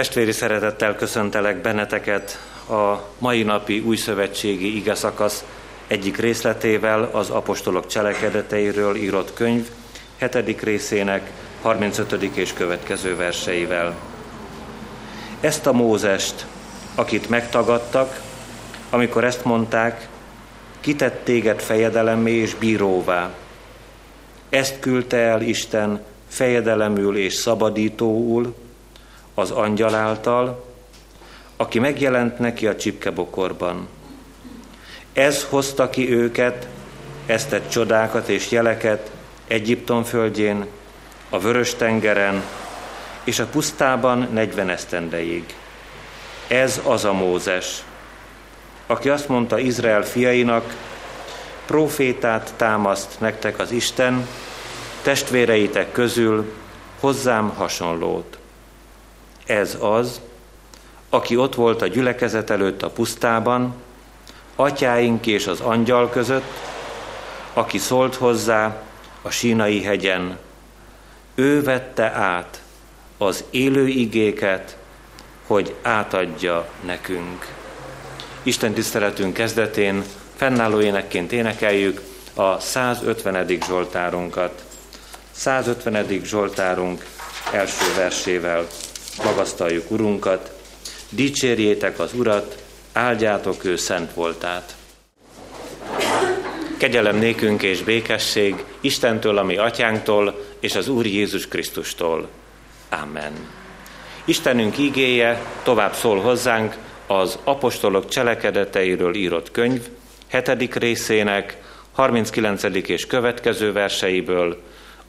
Testvéri szeretettel köszöntelek benneteket a mai napi újszövetségi igeszakasz egyik részletével, az apostolok cselekedeteiről írott könyv 7. részének 35. és következő verseivel. Ezt a Mózest, akit megtagadtak, amikor ezt mondták, kitett téged fejedelemmé és bíróvá. Ezt küldte el Isten fejedelemül és szabadítóul, az angyal által, aki megjelent neki a csipkebokorban. Ez hozta ki őket, ez tett csodákat és jeleket Egyiptom földjén, a Vörös-tengeren és a pusztában 40 esztendeig. Ez az a Mózes, aki azt mondta Izrael fiainak, profétát támaszt nektek az Isten, testvéreitek közül hozzám hasonlót. Ez az, aki ott volt a gyülekezet előtt a pusztában, atyáink és az angyal között, aki szólt hozzá a Sínai hegyen. Ő vette át az élő igéket, hogy átadja nekünk. Isten tiszteletünk kezdetén fennálló énekként énekeljük a 150. Zsoltárunkat. 150. Zsoltárunk első versével. Magasztaljuk Urunkat, dicsérjétek az Urat, áldjátok ő szent voltát. Kegyelem nékünk és békesség Istentől, a mi atyánktól, és az Úr Jézus Krisztustól. Amen. Istenünk igéje tovább szól hozzánk az apostolok cselekedeteiről írott könyv 7. részének 39. és következő verseiből,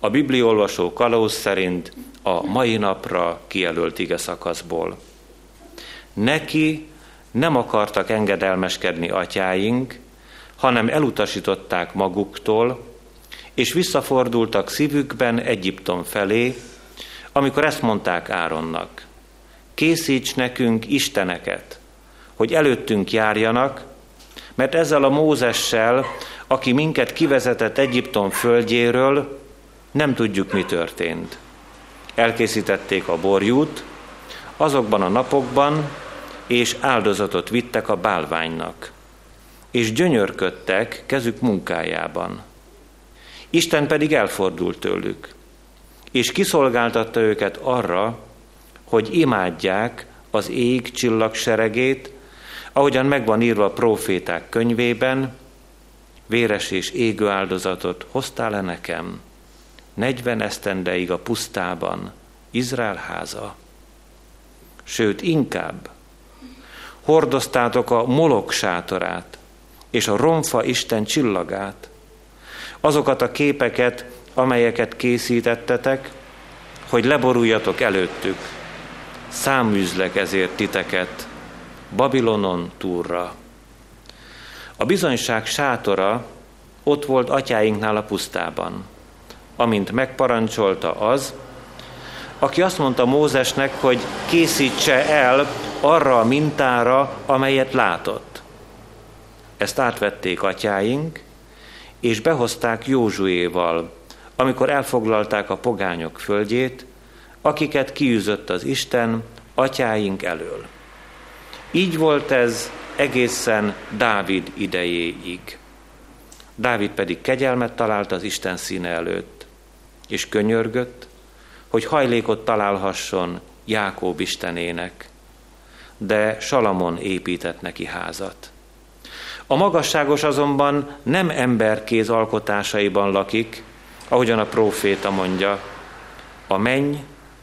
a bibliolvasó kalauz szerint a mai napra kijelölt ige szakaszból. Neki nem akartak engedelmeskedni atyáink, hanem elutasították maguktól, és visszafordultak szívükben Egyiptom felé, amikor ezt mondták Áronnak, készíts nekünk isteneket, hogy előttünk járjanak, mert ezzel a Mózessel, aki minket kivezetett Egyiptom földjéről, nem tudjuk, mi történt. Elkészítették a borjút azokban a napokban, és áldozatot vittek a bálványnak, és gyönyörködtek kezük munkájában. Isten pedig elfordult tőlük, és kiszolgáltatta őket arra, hogy imádják az ég csillagseregét, ahogyan megvan írva a próféták könyvében, véres és égő áldozatot hoztál-e nekem? 40 esztendeig a pusztában, Izrael háza. Sőt, inkább hordoztátok a Molok sátorát és a Romfa Isten csillagát, azokat a képeket, amelyeket készítettetek, hogy leboruljatok előttük. Száműzlek ezért titeket Babilonon túlra. A bizonyság sátora ott volt atyáinknál a pusztában, amint megparancsolta az, aki azt mondta Mózesnek, hogy készítse el arra a mintára, amelyet látott. Ezt átvették atyáink, és behozták Józsuéval, amikor elfoglalták a pogányok földjét, akiket kiűzött az Isten atyáink elől. Így volt ez egészen Dávid idejéig. Dávid pedig kegyelmet talált az Isten színe előtt, és könyörgött, hogy hajlékot találhasson Jákob istenének, de Salamon épített neki házat. A magasságos azonban nem emberkéz alkotásaiban lakik, ahogyan a próféta mondja, a menny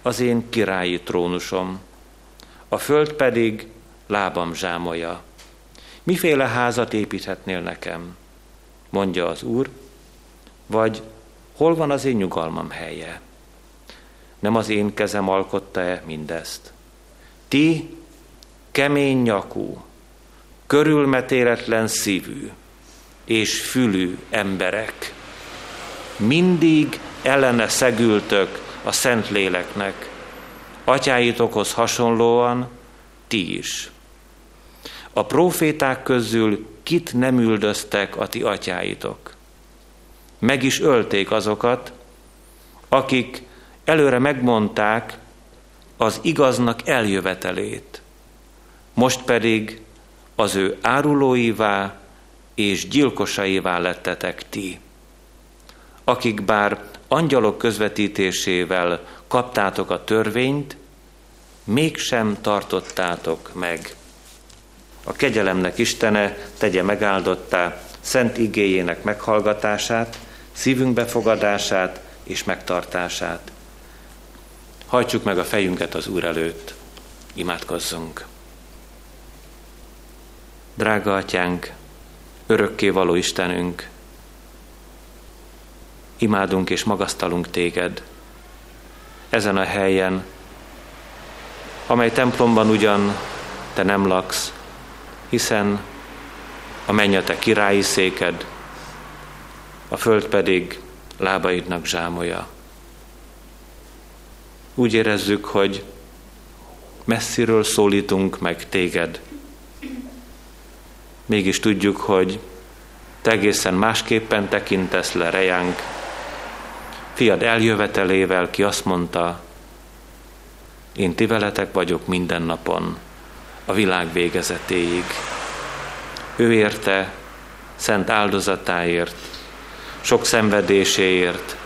az én királyi trónusom, a föld pedig lábam zsámolja. Miféle házat építhetnél nekem? Mondja az Úr, vagy hol van az én nyugalmam helye? Nem az én kezem alkotta-e mindezt? Ti, kemény nyakú, körülmetéretlen szívű és fülű emberek, mindig ellene szegültök a Szentléleknek, atyáitokhoz hasonlóan ti is. A próféták közül kit nem üldöztek a ti atyáitok? Meg is ölték azokat, akik előre megmondták, az igaznak eljövetelét, most pedig az ő árulóivá és gyilkosaivá lettetek ti, akik bár angyalok közvetítésével kaptátok a törvényt, mégsem tartottátok meg. A kegyelemnek Istene tegye megáldottá szent igéjének meghallgatását, szívünk befogadását és megtartását. Hajtsuk meg a fejünket az Úr előtt, imádkozzunk. Drága Atyánk, örökkévaló Istenünk, imádunk és magasztalunk Téged ezen a helyen, amely templomban ugyan Te nem laksz, hiszen a menny a Te királyi széked, a föld pedig lábaidnak zsámolja. Úgy érezzük, hogy messziről szólítunk meg Téged. Mégis tudjuk, hogy Te egészen másképpen tekintesz le rejánk. Fiad eljövetelével, ki azt mondta, én ti veletek vagyok minden napon, a világ végezetéig. Ő érte szent áldozatáért, sok szenvedéséért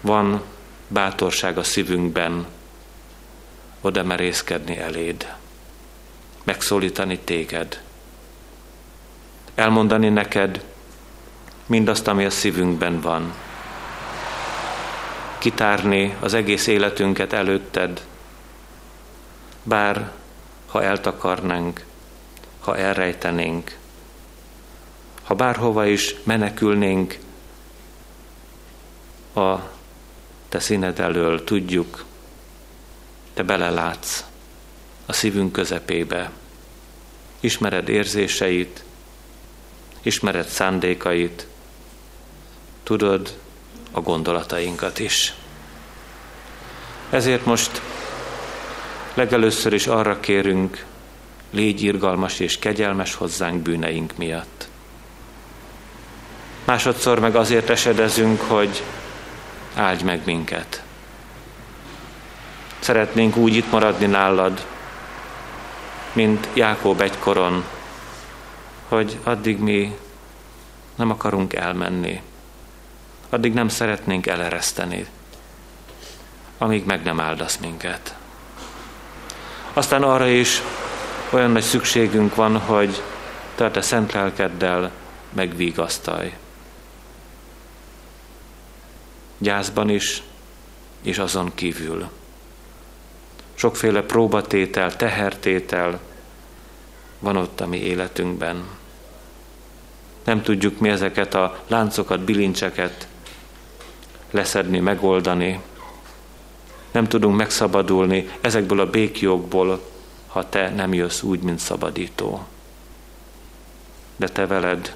van bátorság a szívünkben oda merészkedni eléd, megszólítani Téged, elmondani neked mindazt, ami a szívünkben van, kitárni az egész életünket előtted, bár ha eltakarnánk, ha elrejtenénk, ha bárhova is menekülnénk a Te színed elől, tudjuk, Te belelátsz a szívünk közepébe, ismered érzéseit, ismered szándékait, tudod a gondolatainkat is. Ezért most legelőször is arra kérünk, légy irgalmas és kegyelmes hozzánk bűneink miatt. Másodszor meg azért esedezünk, hogy áldj meg minket. Szeretnénk úgy itt maradni nálad, mint Jákob egykoron, hogy addig mi nem akarunk elmenni, addig nem szeretnénk elereszteni, amíg meg nem áldasz minket. Aztán arra is olyan nagy szükségünk van, hogy Te a Te szent lelkeddel megvigasztalj. Gyászban is, és azon kívül. Sokféle próbatétel, tehertétel van ott a mi életünkben. Nem tudjuk mi ezeket a láncokat, bilincseket leszedni, megoldani. Nem tudunk megszabadulni ezekből a béklyókból, ha Te nem jössz úgy, mint szabadító. De Te veled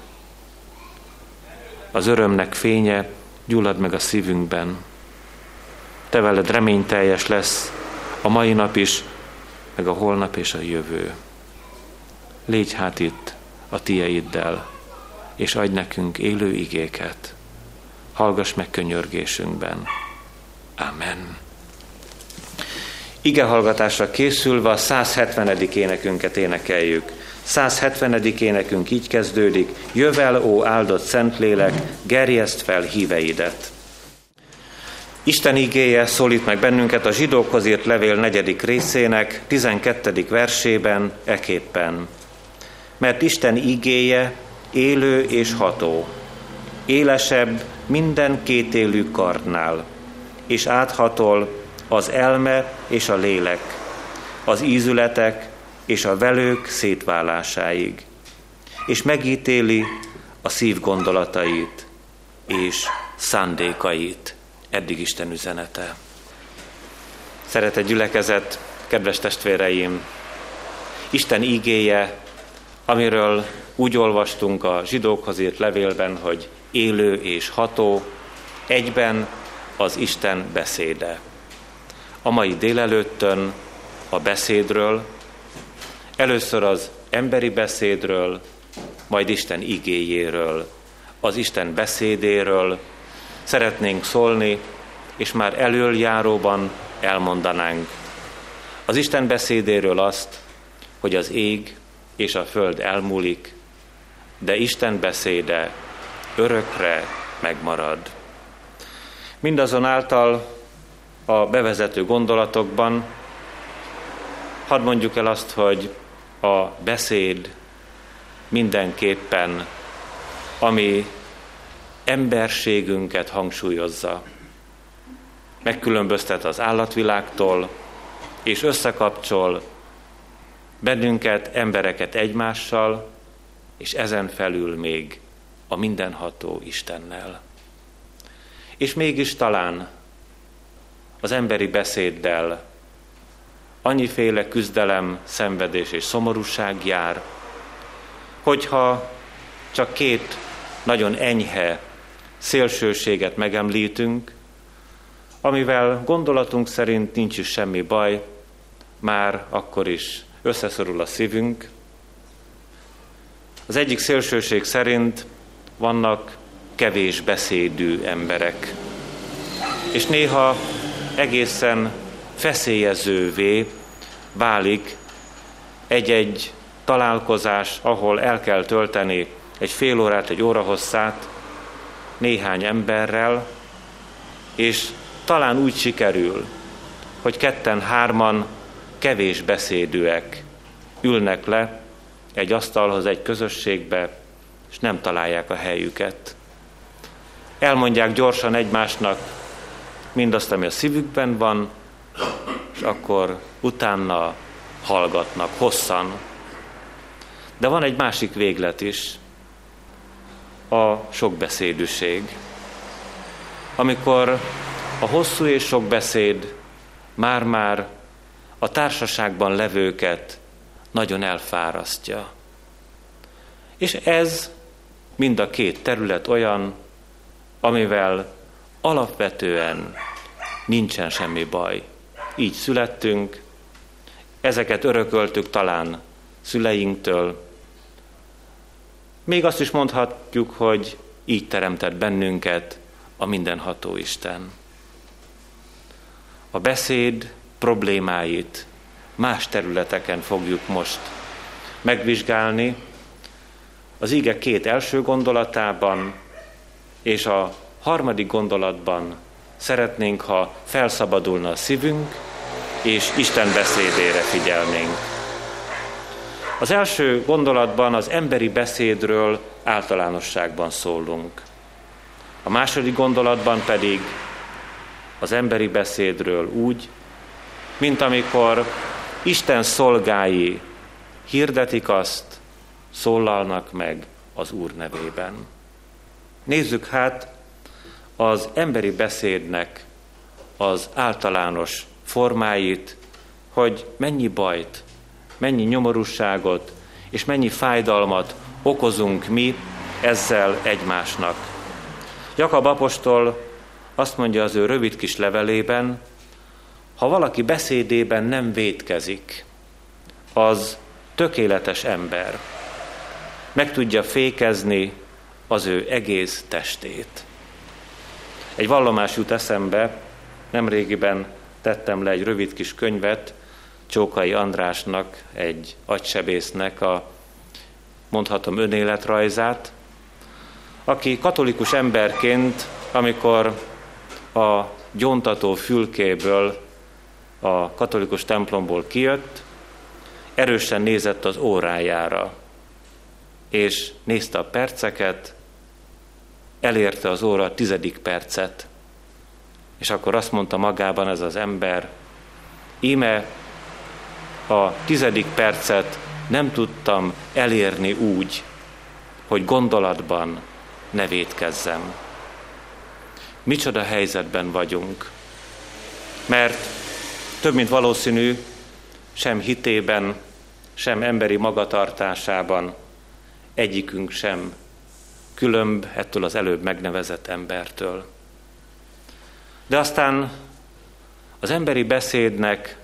az örömnek fénye gyullad meg a szívünkben. Te veled reményteljes lesz a mai nap is, meg a holnap és a jövő. Légy hát itt a tieiddel, és adj nekünk élő igéket. Hallgass meg könyörgésünkben. Amen. Igehallgatásra készülve a 170. énekünket énekeljük. 170. énekünk így kezdődik, jövel, ó áldott Szentlélek, gerjeszt fel híveidet. Isten igéje szólít meg bennünket a zsidókhoz írt levél 4. részének 12. versében eképpen. Mert Isten igéje élő és ható, élesebb minden kétélű kardnál, és áthatol az elme és a lélek, az ízületek és a velők szétválásáig, és megítéli a szív gondolatait és szándékait. Eddig Isten üzenete. Szeretett gyülekezet, kedves testvéreim! Isten igéje, amiről úgy olvastunk a zsidókhoz írt levélben, hogy élő és ható, egyben az Isten beszéde. A mai délelőttön a beszédről, először az emberi beszédről, majd Isten igéjéről, az Isten beszédéről szeretnénk szólni, és már elöljáróban elmondanánk az Isten beszédéről azt, hogy az ég és a föld elmúlik, de Isten beszéde örökre megmarad. Mindazonáltal a bevezető gondolatokban hadd mondjuk el azt, hogy a beszéd mindenképpen, ami emberségünket hangsúlyozza, megkülönböztet az állatvilágtól, és összekapcsol bennünket, embereket egymással, és ezen felül még a mindenható Istennel. És mégis talán az emberi beszéddel annyiféle küzdelem, szenvedés és szomorúság jár, hogyha csak két nagyon enyhe szélsőséget megemlítünk, amivel gondolatunk szerint nincs is semmi baj, már akkor is összeszorul a szívünk. Az egyik szélsőség szerint vannak kevés beszédű emberek, és néha egészen feszélyezővé válik egy-egy találkozás, ahol el kell tölteni egy fél órát, egy óra hosszát néhány emberrel, és talán úgy sikerül, hogy ketten-hárman kevés beszédűek ülnek le egy asztalhoz, egy közösségbe, és nem találják a helyüket. Elmondják gyorsan egymásnak mindazt, ami a szívükben van, és akkor utána hallgatnak hosszan. De van egy másik véglet is, a sokbeszédűség. Amikor a hosszú és sok beszéd már-már a társaságban levőket nagyon elfárasztja. És ez mind a két terület olyan, amivel alapvetően nincsen semmi baj. Így születtünk, ezeket örököltük talán szüleinktől. Még azt is mondhatjuk, hogy így teremtett bennünket a mindenható Isten. A beszéd problémáit más területeken fogjuk most megvizsgálni. Az ige két első gondolatában és a harmadik gondolatban szeretnénk, ha felszabadulna a szívünk, és Isten beszédére figyelnénk. Az első gondolatban az emberi beszédről általánosságban szólunk. A második gondolatban pedig az emberi beszédről úgy, mint amikor Isten szolgái hirdetik azt, szólalnak meg az Úr nevében. Nézzük hát az emberi beszédnek az általános formáit, hogy mennyi bajt, mennyi nyomorúságot és mennyi fájdalmat okozunk mi ezzel egymásnak. Jakab apostol azt mondja az ő rövid kis levelében, ha valaki beszédében nem vétkezik, az tökéletes ember, meg tudja fékezni az ő egész testét. Egy vallomás jut eszembe, nemrégiben tettem le egy rövid kis könyvet Csókai Andrásnak, egy agysebésznek a, mondhatom, önéletrajzát, aki katolikus emberként, amikor a gyóntató fülkéből, a katolikus templomból kijött, erősen nézett az órájára, és nézte a perceket, elérte az óra 10. percet, és akkor azt mondta magában ez az ember, íme a 10. percet nem tudtam elérni úgy, hogy gondolatban ne vétkezzem. Micsoda helyzetben vagyunk, mert több mint valószínű, sem hitében, sem emberi magatartásában egyikünk sem különb ettől az előbb megnevezett embertől. De aztán az emberi beszédnek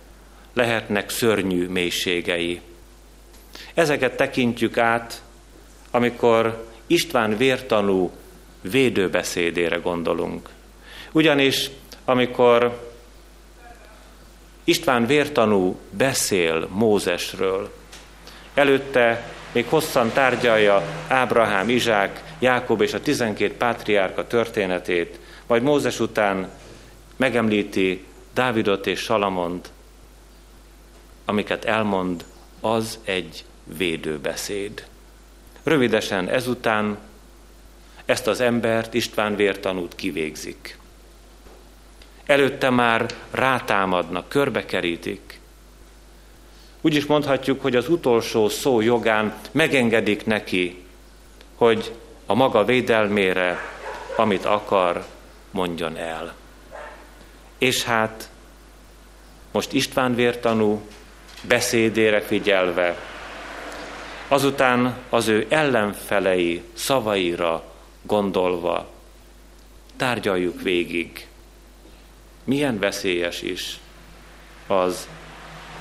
lehetnek szörnyű mélységei. Ezeket tekintjük át, amikor István vértanú védőbeszédére gondolunk. Ugyanis, amikor István vértanú beszél Mózesről. Előtte még hosszan tárgyalja Ábrahám, Izsák, Jákob és a 12 pátriárka történetét, majd Mózes után megemlíti Dávidot és Salamont, amiket elmond, az egy védőbeszéd. Rövidesen ezután ezt az embert, István vértanút kivégzik. Előtte már rátámadnak, körbekerítik. Úgy is mondhatjuk, hogy az utolsó szó jogán megengedik neki, hogy a maga védelmére, amit akar, mondjon el. És hát most István vértanú beszédére figyelve, azután az ő ellenfelei szavaira gondolva tárgyaljuk végig. Milyen veszélyes is az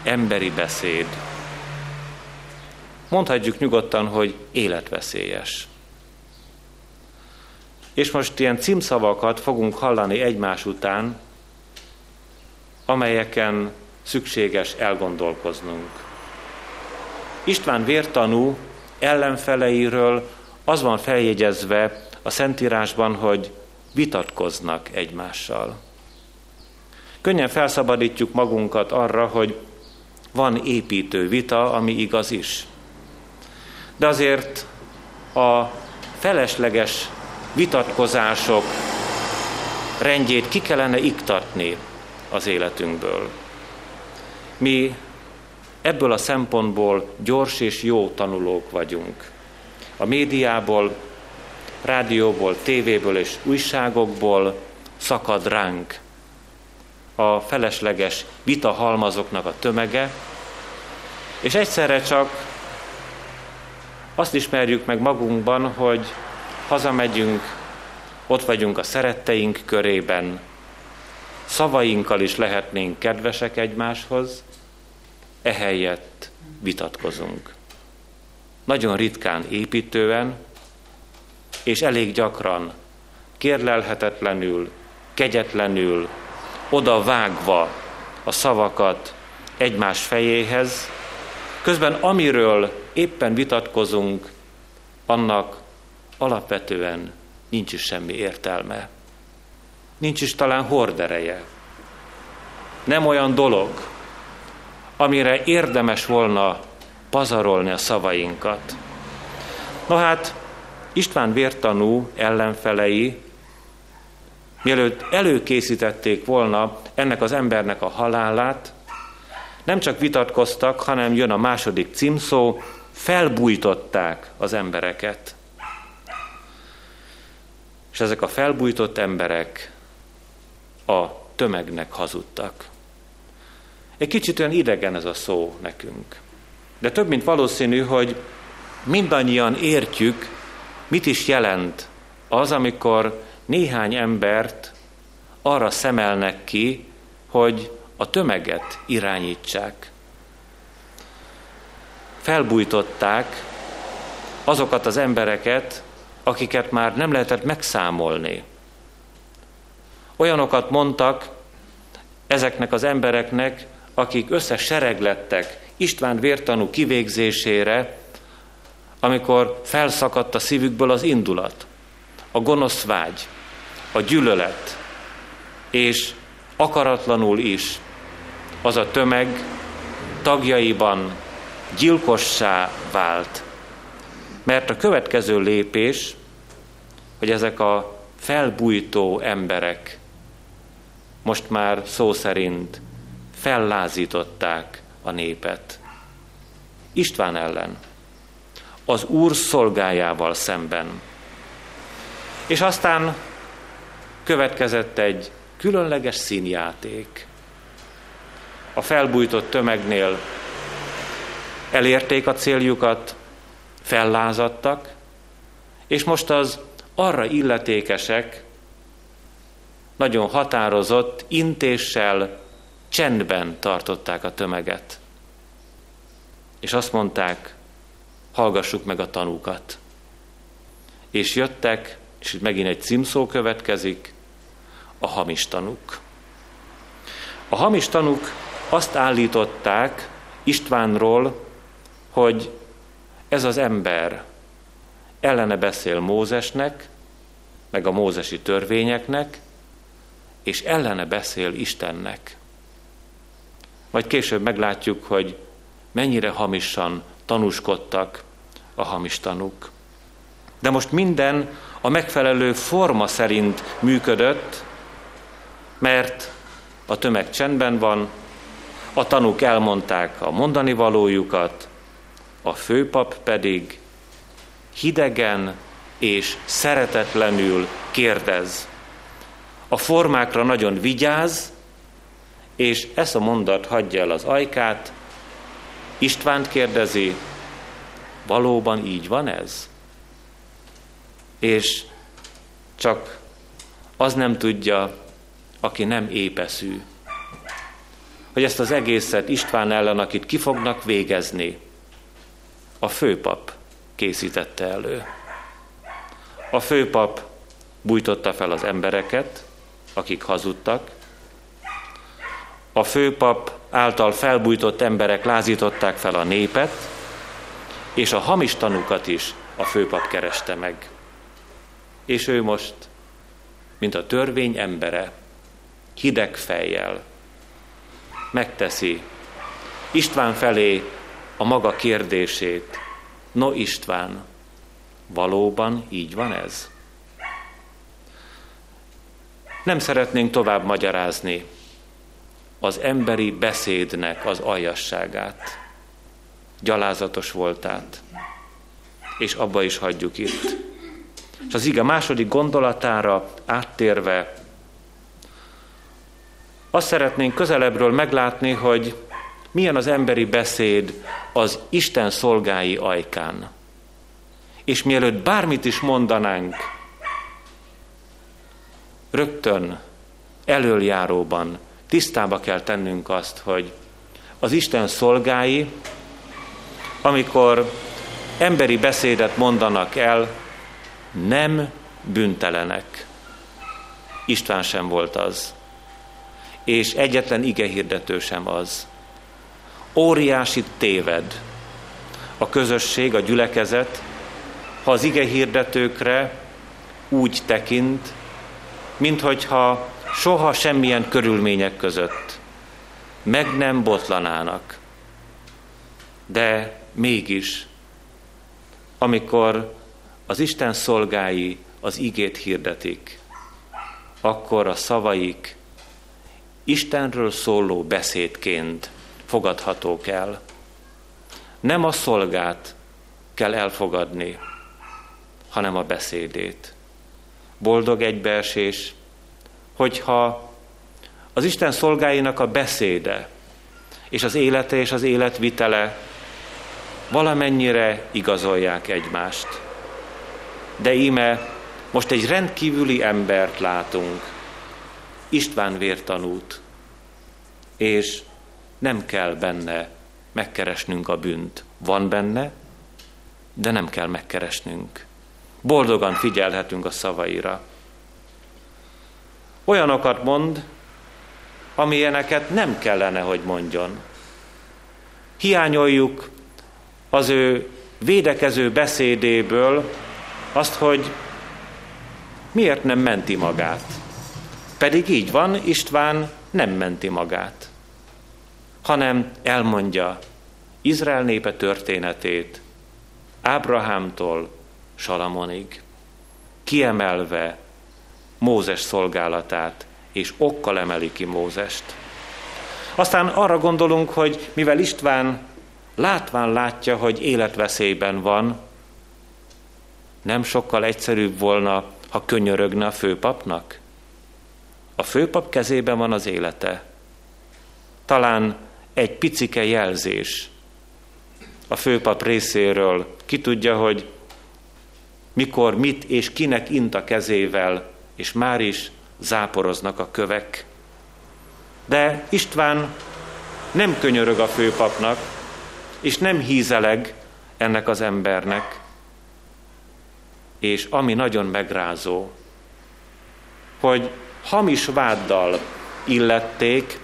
emberi beszéd. Mondhatjuk nyugodtan, hogy életveszélyes. És most ilyen címszavakat fogunk hallani egymás után, amelyeken szükséges elgondolkoznunk. István vértanú ellenfeleiről az van feljegyezve a Szentírásban, hogy vitatkoznak egymással. Könnyen felszabadítjuk magunkat arra, hogy van építő vita, ami igaz is. De azért a felesleges vitatkozások rendjét ki kellene iktatni az életünkből. Mi ebből a szempontból gyors és jó tanulók vagyunk. A médiából, rádióból, tévéből és újságokból szakad ránk a felesleges vitahalmazoknak a tömege, és egyszerre csak azt ismerjük meg magunkban, hogy hazamegyünk, ott vagyunk a szeretteink körében, szavainkkal is lehetnénk kedvesek egymáshoz, ehelyett vitatkozunk. Nagyon ritkán építően, és elég gyakran kérlelhetetlenül, kegyetlenül, oda vágva a szavakat egymás fejéhez, közben amiről éppen vitatkozunk, annak alapvetően nincs is semmi értelme. Nincs is talán hordereje. Nem olyan dolog, amire érdemes volna pazarolni a szavainkat. No hát, István vértanú ellenfelei, mielőtt előkészítették volna ennek az embernek a halálát, nem csak vitatkoztak, hanem jön a második címszó, felbújtották az embereket. És ezek a felbújtott emberek a tömegnek hazudtak. Egy kicsit olyan idegen ez a szó nekünk. De több mint valószínű, hogy mindannyian értjük, mit is jelent az, amikor néhány embert arra szemelnek ki, hogy a tömeget irányítsák. Felbújtották azokat az embereket, akiket már nem lehetett megszámolni. Olyanokat mondtak ezeknek az embereknek, akik összesereglettek István vértanú kivégzésére, amikor felszakadt a szívükből az indulat, a gonosz vágy, a gyűlölet, és akaratlanul is az a tömeg tagjaiban gyilkossá vált. Mert a következő lépés, hogy ezek a felbújtó emberek most már szó szerint fellázították a népet. István ellen, az Úr szolgájával szemben. És aztán következett egy különleges színjáték. A felbújtott tömegnél elérték a céljukat, fellázadtak, és most az arra illetékesek nagyon határozott intéssel csendben tartották a tömeget. És azt mondták, hallgassuk meg a tanúkat. És jöttek, és itt megint egy címszó következik, a hamis tanúk. A hamis tanúk azt állították Istvánról, hogy ez az ember ellene beszél Mózesnek, meg a mózesi törvényeknek, és ellene beszél Istennek. Majd később meglátjuk, hogy mennyire hamisan tanúskodtak a hamis tanúk. De most minden a megfelelő forma szerint működött, mert a tömeg csendben van, a tanúk elmondták a mondani valójukat, a főpap pedig hidegen és szeretetlenül kérdez. A formákra nagyon vigyáz, és ezt a mondat hagyja el az ajkát, Istvánt kérdezi, valóban így van ez? És csak az nem tudja, aki nem épeszű, hogy ezt az egészet István ellen, akit ki fognak végezni, a főpap készítette elő. A főpap bújtotta fel az embereket, akik hazudtak. A főpap által felbújtott emberek lázították fel a népet, és a hamis tanúkat is a főpap kereste meg. És ő most, mint a törvény embere, hideg fejjel megteszi István felé a maga kérdését. No István, valóban így van ez? Nem szeretnénk tovább magyarázni az emberi beszédnek az aljasságát, gyalázatos voltát, és abba is hagyjuk itt. És az ige második gondolatára áttérve, azt szeretnénk közelebbről meglátni, hogy milyen az emberi beszéd az Isten szolgái ajkán. És mielőtt bármit is mondanánk, rögtön elöljáróban tisztába kell tennünk azt, hogy az Isten szolgái, amikor emberi beszédet mondanak el, nem bűntelenek. István sem volt az. És egyetlen igehirdető sem az. Óriási téved a közösség, a gyülekezet, ha az igehirdetőkre úgy tekint, minthogyha soha semmilyen körülmények között meg nem botlanának. De mégis, amikor az Isten szolgái az igét hirdetik, akkor a szavaik Istenről szóló beszédként fogadhatók el. Nem a szolgát kell elfogadni, hanem a beszédét. Boldog egybeesés, hogyha az Isten szolgáinak a beszéde és az élete és az életvitele valamennyire igazolják egymást. De íme most egy rendkívüli embert látunk, István vértanút, és nem kell benne megkeresnünk a bűnt. Van benne, de nem kell megkeresnünk. Boldogan figyelhetünk a szavaira. Olyanokat mond, amilyeneket nem kellene, hogy mondjon. Hiányoljuk az ő védekező beszédéből azt, hogy miért nem menti magát. Pedig így van, István nem menti magát, hanem elmondja Izrael népe történetét Ábrahámtól Salamonig, kiemelve Mózes szolgálatát, és okkal emeli ki Mózest. Aztán arra gondolunk, hogy mivel István látván látja, hogy életveszélyben van, nem sokkal egyszerűbb volna, ha könyörögne a főpapnak? A főpap kezében van az élete. Talán egy picike jelzés a főpap részéről, ki tudja, hogy mikor, mit és kinek int a kezével, és már is záporoznak a kövek. De István nem könyörög a főpapnak, és nem hízeleg ennek az embernek. És ami nagyon megrázó, hogy hamis váddal illették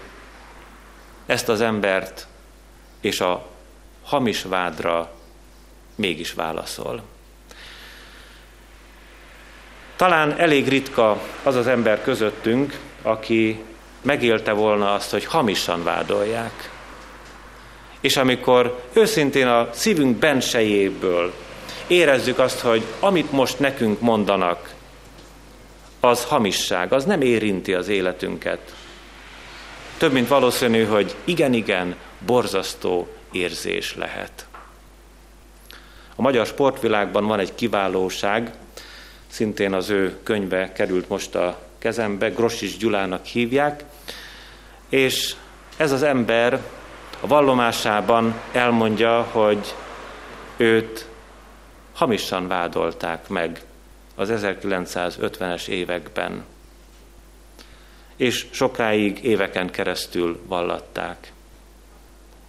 ezt az embert, és a hamis vádra mégis válaszol. Talán elég ritka az az ember közöttünk, aki megélte volna azt, hogy hamisan vádolják. És amikor őszintén a szívünk bensejéből érezzük azt, hogy amit most nekünk mondanak, az hamisság, az nem érinti az életünket. Több mint valószínű, hogy igen-igen borzasztó érzés lehet. A magyar sportvilágban van egy kiválóság, szintén az ő könyve került most a kezembe, Grossis Gyulának hívják, és ez az ember a vallomásában elmondja, hogy őt hamisan vádolták meg az 1950-es években, és sokáig, éveken keresztül vallatták.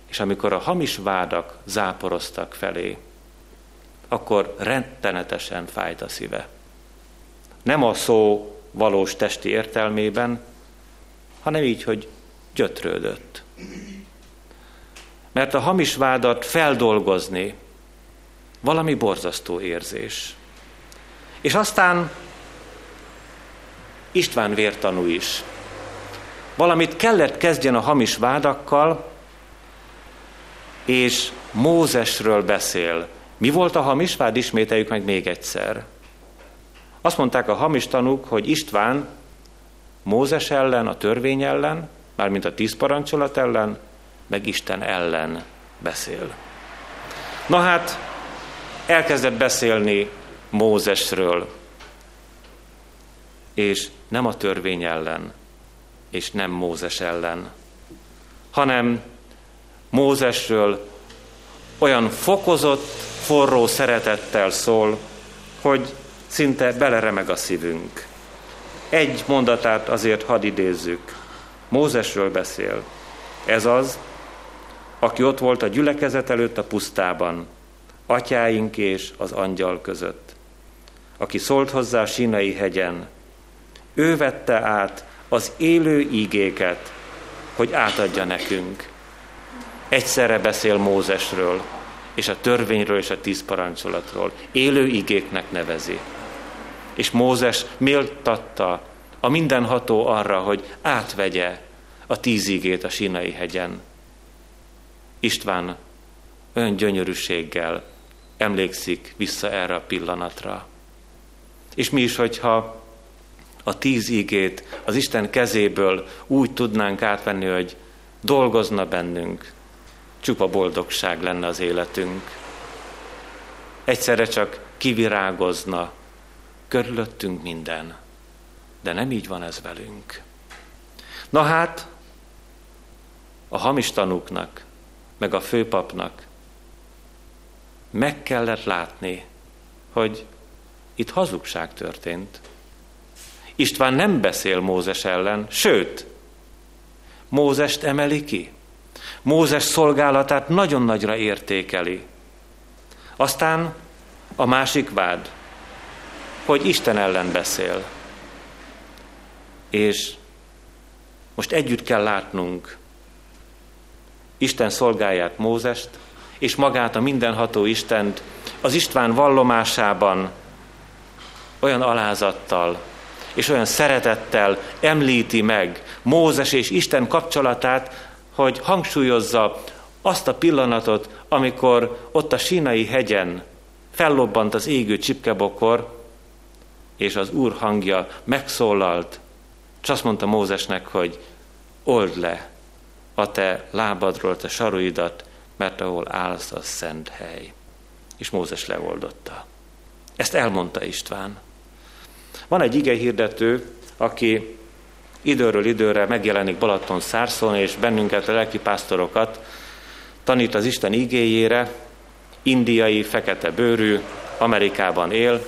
És amikor a hamis vádak záporoztak felé, akkor rettenetesen fájt a szíve. Nem a szó valós testi értelmében, hanem így, hogy gyötrődött. Mert a hamis vádat feldolgozni valami borzasztó érzés. És aztán István vértanú is. Valamit kellett kezdjen a hamis vádakkal, és Mózesről beszél. Mi volt a hamis vád? Ismételjük meg még egyszer. Azt mondták a hamis tanúk, hogy István Mózes ellen, a törvény ellen, mármint a 10 parancsolat ellen, meg Isten ellen beszél. Na hát, elkezdett beszélni Mózesről, és nem a törvény ellen, és nem Mózes ellen, hanem Mózesről olyan fokozott, forró szeretettel szól, hogy szinte beleremeg a szívünk. Egy mondatát azért hadd idézzük. Mózesről beszél. Ez az, aki ott volt a gyülekezet előtt a pusztában, atyáink és az angyal között, aki szólt hozzá Sínai hegyen. Ő vette át az élő ígéket, hogy átadja nekünk. Egyszerre beszél Mózesről, és a törvényről, és a 10 parancsolatról. Élő ígéknek nevezi. És Mózes méltatta a mindenható arra, hogy átvegye a 10 ígét a Sínai hegyen. István öngyönyörűséggel emlékszik vissza erre a pillanatra. És mi is, hogyha a 10 ígét az Isten kezéből úgy tudnánk átvenni, hogy dolgozna bennünk, csupa boldogság lenne az életünk. Egyszerre csak kivirágozna körülöttünk minden, de nem így van ez velünk. Na hát, a hamis tanúknak, meg a főpapnak meg kellett látni, hogy itt hazugság történt. István nem beszél Mózes ellen, sőt, Mózest emeli ki. Mózes szolgálatát nagyon nagyra értékeli. Aztán a másik vád, hogy Isten ellen beszél. És most együtt kell látnunk Isten szolgáját, Mózest, és magát a mindenható Istent az István vallomásában olyan alázattal és olyan szeretettel említi meg Mózes és Isten kapcsolatát, hogy hangsúlyozza azt a pillanatot, amikor ott a Sínai hegyen fellobbant az égő csipkebokor, és az Úr hangja megszólalt, és azt mondta Mózesnek, hogy old le a te lábadról, te saruidat, mert ahol állsz, az szent hely. És Mózes leoldotta. Ezt elmondta István. Van egy igehirdető, aki időről időre megjelenik Balaton-Szárszón, és bennünket, a lelkipásztorokat tanít az Isten igéjére, indiai, fekete bőrű, Amerikában él,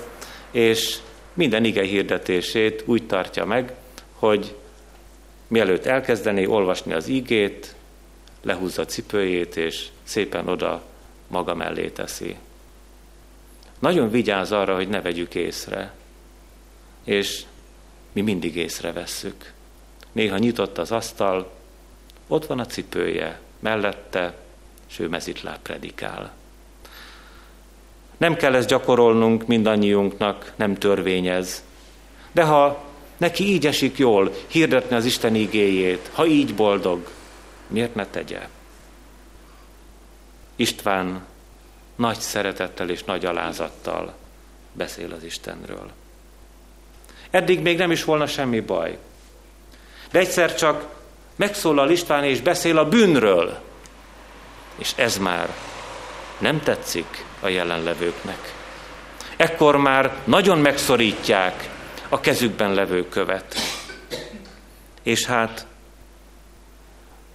és minden ige hirdetését úgy tartja meg, hogy mielőtt elkezdené olvasni az igét, lehúzza a cipőjét, és szépen oda maga mellé teszi. Nagyon vigyáz arra, hogy ne vegyük észre, és mi mindig észrevesszük. Néha nyitott az asztal, Ott van a cipője, mellette, s ő mezitláb predikál. Nem kell ezt gyakorolnunk mindannyiunknak, nem törvényez. De ha neki így esik jól hirdetni az Isten igéjét, ha így boldog, miért ne tegye? István nagy szeretettel és nagy alázattal beszél az Istenről. Eddig még nem is volna semmi baj. De egyszer csak megszólal István és beszél a bűnről. És ez már nem tetszik a jelenlevőknek. Ekkor már nagyon megszorítják a kezükben levő követ. És hát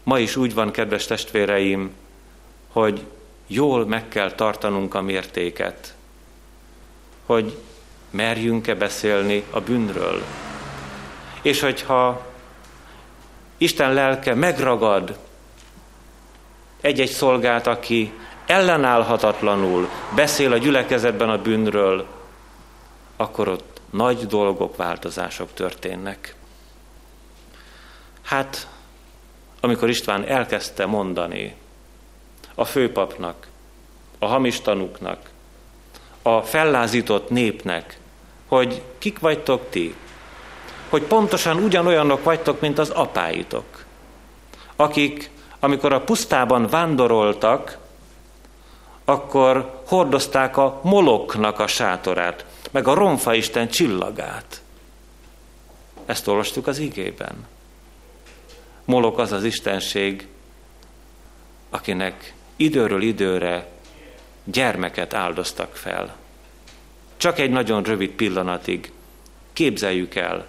ma is úgy van, kedves testvéreim, hogy jól meg kell tartanunk a mértéket, hogy merjünk-e beszélni a bűnről. És hogyha Isten lelke megragad egy-egy szolgát, aki ellenállhatatlanul beszél a gyülekezetben a bűnről, akkor ott nagy dolgok, változások történnek. Hát, amikor István elkezdte mondani a főpapnak, a hamis tanúknak, a fellázított népnek, hogy kik vagytok ti, hogy pontosan ugyanolyanok vagytok, mint az apáitok, akik, amikor a pusztában vándoroltak, akkor hordozták a Moloknak a sátorát, meg a Romfa Isten csillagát. Ezt olvastuk az igében. Molok az az istenség, akinek időről időre gyermeket áldoztak fel. Csak egy nagyon rövid pillanatig képzeljük el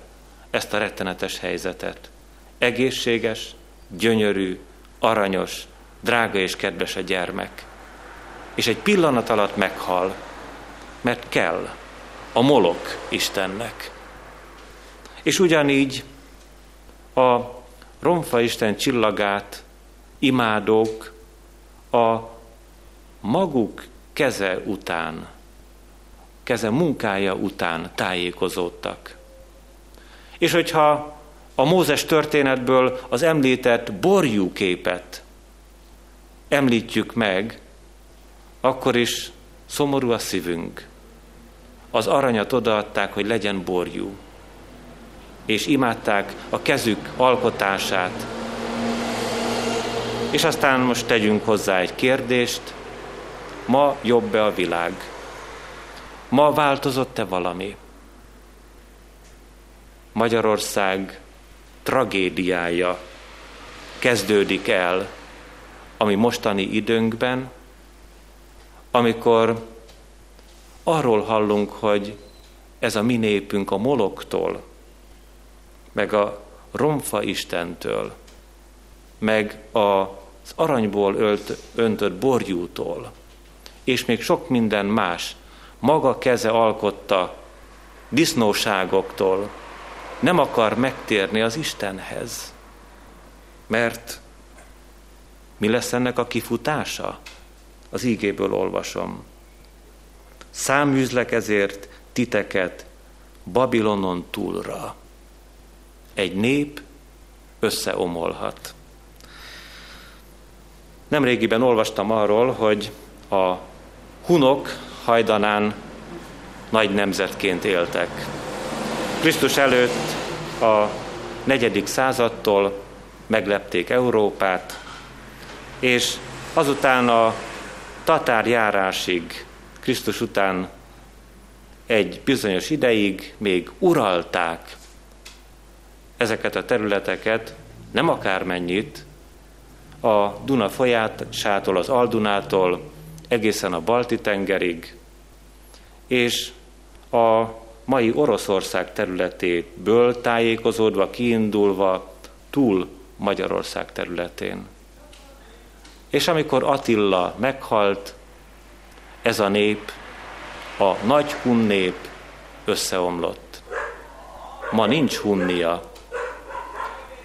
ezt a rettenetes helyzetet. Egészséges, gyönyörű, aranyos, drága és kedves a gyermek. És egy pillanat alatt meghal, mert kell a Molok Istennek. És ugyanígy a Romfa Isten csillagát imádók a maguk keze után, keze munkája után tájékozódtak. És hogyha a Mózes történetből az említett borjúképet említjük meg, akkor is szomorú a szívünk. Az aranyat odaadták, hogy legyen borjú, és imádták a kezük alkotását. És aztán most tegyünk hozzá egy kérdést, ma jobb-e a világ? Ma változott-e valami? Magyarország tragédiája kezdődik el a mi mostani időnkben, amikor arról hallunk, hogy ez a mi népünk a Moloktól, meg a Romfa Istentől, meg az aranyból öntött borjútól, és még sok minden más, maga keze alkotta disznóságoktól, nem akar megtérni az Istenhez. Mert mi lesz ennek a kifutása? Az ígéből olvasom. Száműzlek ezért titeket Babilonon túlra. Egy nép összeomolhat. Nemrégiben olvastam arról, hogy a hunok hajdanán nagy nemzetként éltek. Krisztus előtt a 4. századtól meglepték Európát, és azután a tatárjárásig, Krisztus után egy bizonyos ideig még uralták ezeket a területeket, nem akármennyit, a Duna folyásától, az Aldunától, egészen a Balti-tengerig, és a mai Oroszország területéből tájékozódva, kiindulva túl Magyarország területén. És amikor Attila meghalt, ez a nép, a nagy hun nép összeomlott. Ma nincs hunnia.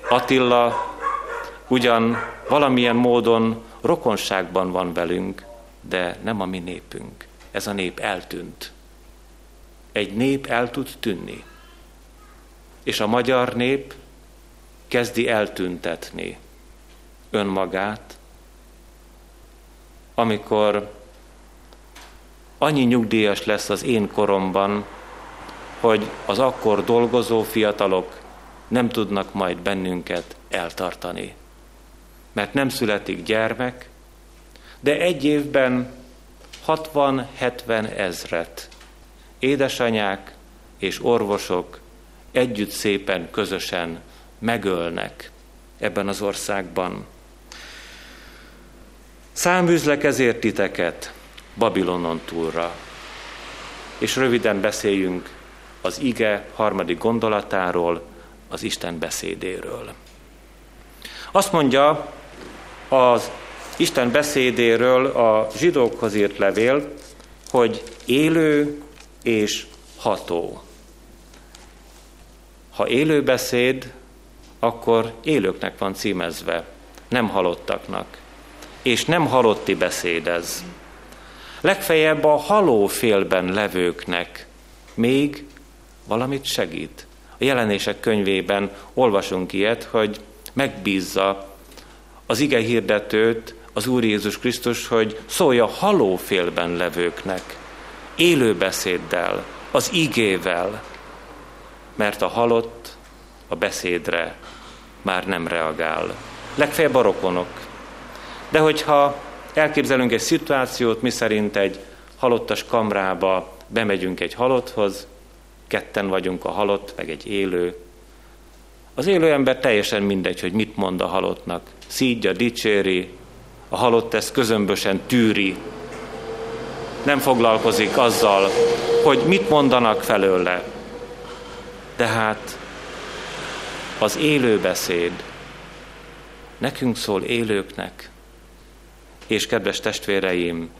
Attila ugyan valamilyen módon rokonságban van velünk, de nem a mi népünk. Ez a nép eltűnt. Egy nép el tud tűnni. És a magyar nép kezdi eltüntetni önmagát, amikor annyi nyugdíjas lesz az én koromban, hogy az akkor dolgozó fiatalok nem tudnak majd bennünket eltartani. Mert nem születik gyermek, de egy évben 60-70 ezret édesanyák és orvosok együtt szépen, közösen megölnek ebben az országban. Száműzlek ezért titeket Babilonon túlra. És röviden beszéljünk az ige harmadik gondolatáról, az Isten beszédéről. Azt mondja az Isten beszédéről a zsidókhoz írt levél, hogy élő és ható. Ha élő beszéd, akkor élőknek van címezve, nem halottaknak. És nem halotti beszéd ez. Legfeljebb a haló félben levőknek még valamit segít. A Jelenések könyvében olvasunk ilyet, hogy megbízza az ige hirdetőt, az Úr Jézus Krisztus, hogy szólja haló félben levőknek, élő beszéddel, az igével, mert a halott a beszédre már nem reagál. Legfeljebb a rokonok. De hogyha elképzelünk egy szituációt, miszerint egy halottas kamrába bemegyünk egy halotthoz, ketten vagyunk, a halott, meg egy élő. Az élő ember teljesen mindegy, hogy mit mond a halottnak. Szídja, dicséri, a halott ezt közömbösen tűri. Nem foglalkozik azzal, hogy mit mondanak felőle. De hát az élő beszéd nekünk szól, élőknek. És kedves testvéreim,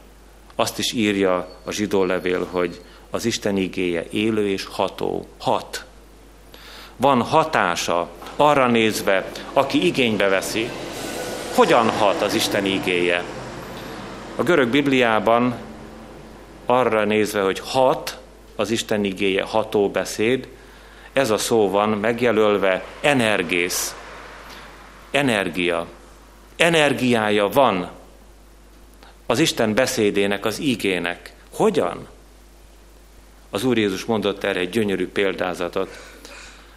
azt is írja a zsidó levél, hogy az Isten igéje élő és ható. Hat. Van hatása arra nézve, aki igénybe veszi. Hogyan hat az Isten igéje? A görög Bibliában arra nézve, hogy hat az Isten igéje, ható beszéd, ez a szó van megjelölve, energész. Energia. Energiája van az Isten beszédének, az igének. Hogyan? Az Úr Jézus mondott erre egy gyönyörű példázatot.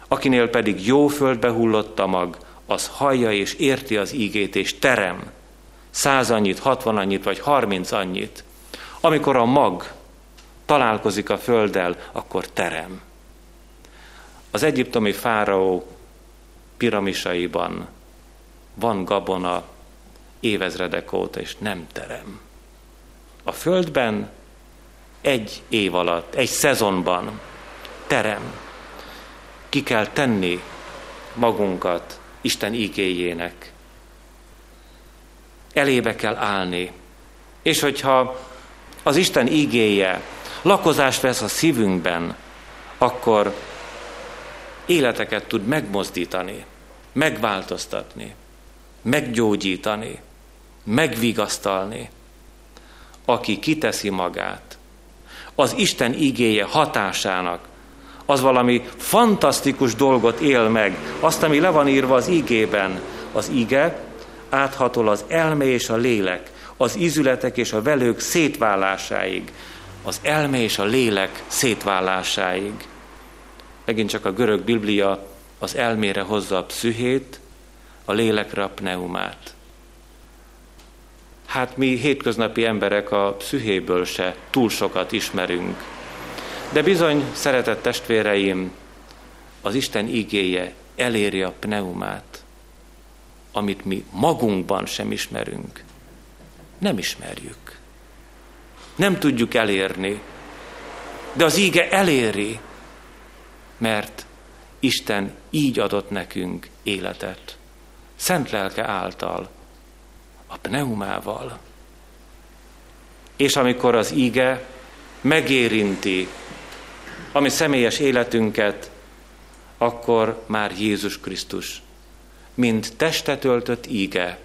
Akinél pedig jó földbe hullott a mag, az hallja és érti az ígét, és terem 100 annyit, 60 annyit, vagy 30 annyit. Amikor a mag találkozik a földdel, akkor terem. Az egyiptomi fáraó piramisaiban van gabona évezredek óta, és nem terem. A földben egy év alatt, egy szezonban terem. Ki kell tenni magunkat Isten igéjének. Elébe kell állni. És hogyha az Isten igéje lakozást vesz a szívünkben, akkor életeket tud megmozdítani, megváltoztatni, meggyógyítani, megvigasztalni. Aki kiteszi magát az Isten igéje hatásának, az valami fantasztikus dolgot él meg, azt, ami le van írva az igében. Az ige áthatol az elme és a lélek, az ízületek és a velők szétválásáig. Az elme és a lélek szétválásáig. Megint csak a görög Biblia az elmére hozza a pszüchét, a lélekre a pneumát. Hát mi hétköznapi emberek a pszüchéből se túl sokat ismerünk. De bizony, szeretett testvéreim, az Isten igéje eléri a pneumát, amit mi magunkban sem ismerünk. Nem ismerjük. Nem tudjuk elérni. De az ige eléri, mert Isten így adott nekünk életet. Szent lelke által, a pneumával. És amikor az ige megérinti a mi személyes életünket, akkor már Jézus Krisztus, mint testet öltött ige,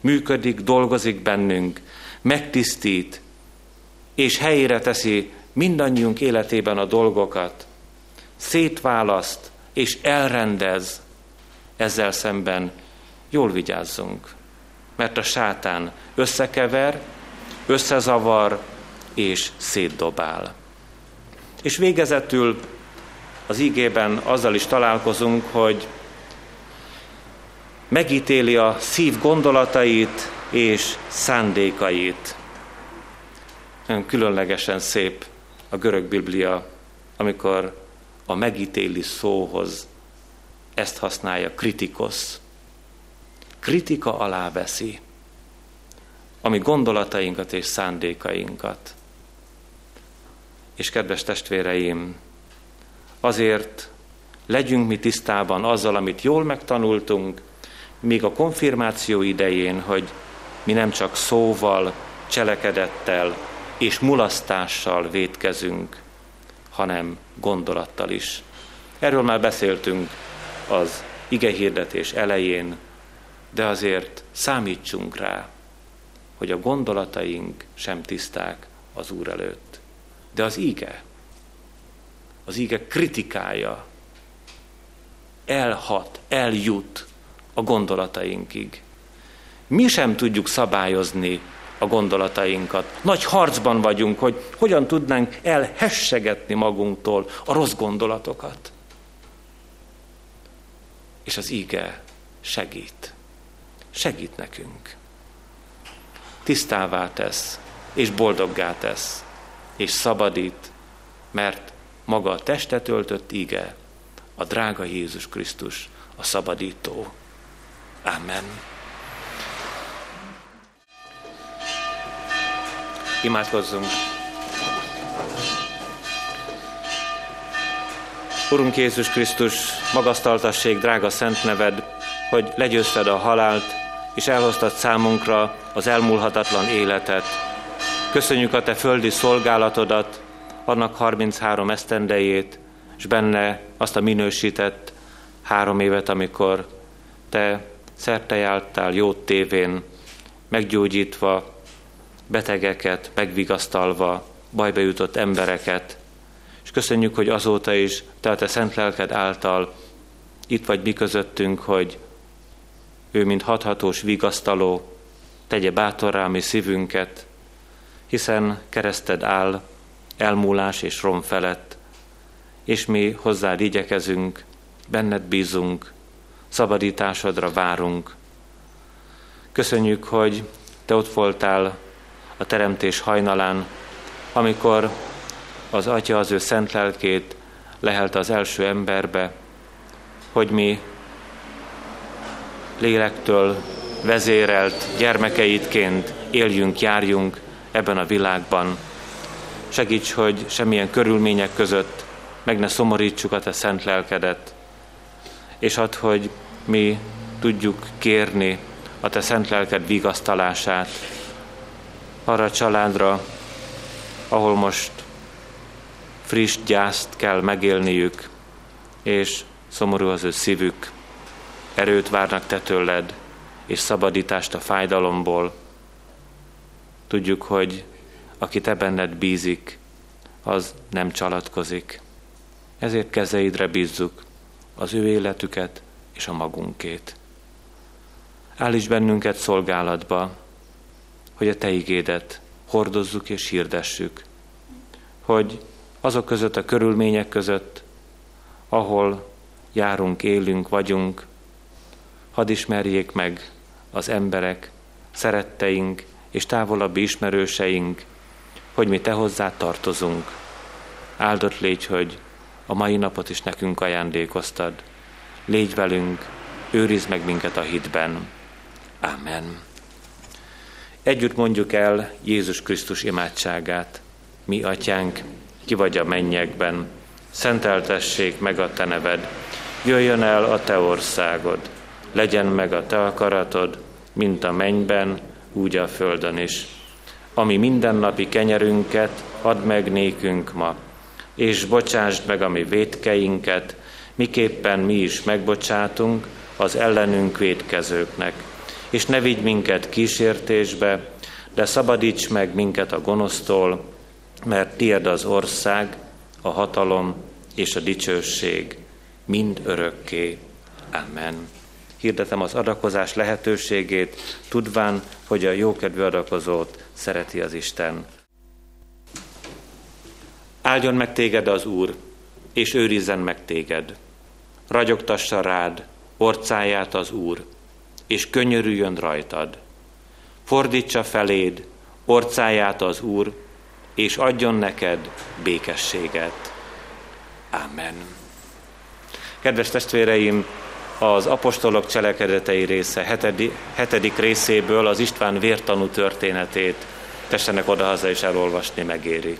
működik, dolgozik bennünk, megtisztít, és helyére teszi mindannyiunk életében a dolgokat, szétválaszt és elrendez. Ezzel szemben jól vigyázzunk. mert a sátán összekever, összezavar és szétdobál. És végezetül az ígében azzal is találkozunk, hogy megítéli a szív gondolatait és szándékait. Nagyon különlegesen szép a görög Biblia, amikor a megítéli szóhoz ezt használja, kritikosz. Kritika alá veszi a mi gondolatainkat és szándékainkat. És kedves testvéreim, azért legyünk mi tisztában azzal, amit jól megtanultunk, még a konfirmáció idején, hogy mi nem csak szóval, cselekedettel és mulasztással vétkezünk, hanem gondolattal is. Erről már beszéltünk az igehirdetés elején, de azért számítsunk rá, hogy a gondolataink sem tiszták az Úr előtt. De az ige kritikája elhat, eljut a gondolatainkig. Mi sem tudjuk szabályozni a gondolatainkat. Nagy harcban vagyunk, hogy hogyan tudnánk elhessegetni magunktól a rossz gondolatokat. És az ige segít. Segít nekünk. Tisztává tesz, és boldoggá tesz, és szabadít, mert maga a testet öltött ige, a drága Jézus Krisztus, a szabadító. Amen. Imádkozzunk. Urunk Jézus Krisztus, magasztaltassék drága szent neved, hogy legyőzted a halált, és elhoztad számunkra az elmúlhatatlan életet. Köszönjük a te földi szolgálatodat, annak 33 esztendejét, és benne azt a minősített 3 évet, amikor te szertejártál jót tévén, meggyógyítva betegeket, megvigasztalva bajba jutott embereket. És köszönjük, hogy azóta is te a te szent lelked által itt vagy mi közöttünk, hogy ő, mint hathatós vigasztaló, tegye bátorrá mi szívünket, hiszen kereszted áll elmúlás és rom felett, és mi hozzád igyekezünk, benned bízunk, szabadításodra várunk. Köszönjük, hogy te ott voltál a teremtés hajnalán, amikor az Atya az ő szent lelkét lehelte az első emberbe, hogy mi lélektől vezérelt gyermekeidként éljünk, járjunk ebben a világban. Segíts, hogy semmilyen körülmények között meg ne szomorítsuk a te szent lelkedet, és add, hogy mi tudjuk kérni a te szent lelked vigasztalását arra a családra, ahol most friss gyászt kell megélniük, és szomorú az ő szívük, erőt várnak te tőled, és szabadítást a fájdalomból. Tudjuk, hogy aki te benned bízik, az nem csalatkozik. Ezért kezeidre bízzuk az ő életüket és a magunkét. Állíts bennünket szolgálatba, hogy a te igédet hordozzuk és hirdessük, hogy azok között, a körülmények között, ahol járunk, élünk, vagyunk, hadd ismerjék meg az emberek, szeretteink és távolabbi ismerőseink, hogy mi te hozzá tartozunk. Áldott légy, hogy a mai napot is nekünk ajándékoztad. Légy velünk, őrizd meg minket a hitben. Amen. Együtt mondjuk el Jézus Krisztus imádságát. Mi atyánk, ki vagy a mennyekben, szenteltessék meg a te neved, jöjjön el a te országod, legyen meg a te akaratod, mint a mennyben, úgy a földön is. Ami mindennapi kenyerünket add meg nékünk ma, és bocsásd meg a mi vétkeinket, miképpen mi is megbocsátunk az ellenünk vétkezőknek. És ne vigy minket kísértésbe, de szabadíts meg minket a gonosztól, mert tiéd az ország, a hatalom és a dicsőség mind örökké. Amen. hirdetem az adakozás lehetőségét, tudván, hogy a jókedvű adakozót szereti az Isten. Áldjon meg téged az Úr, és őrizzen meg téged. Ragyogtassa rád orcáját az Úr, és könyörüljön rajtad. Fordítsa feléd orcáját az Úr, és adjon neked békességet. Amen. Kedves testvéreim, az apostolok cselekedetei része hetedik részéből az István vértanú történetét tessenek odahaza és elolvasni, megéri.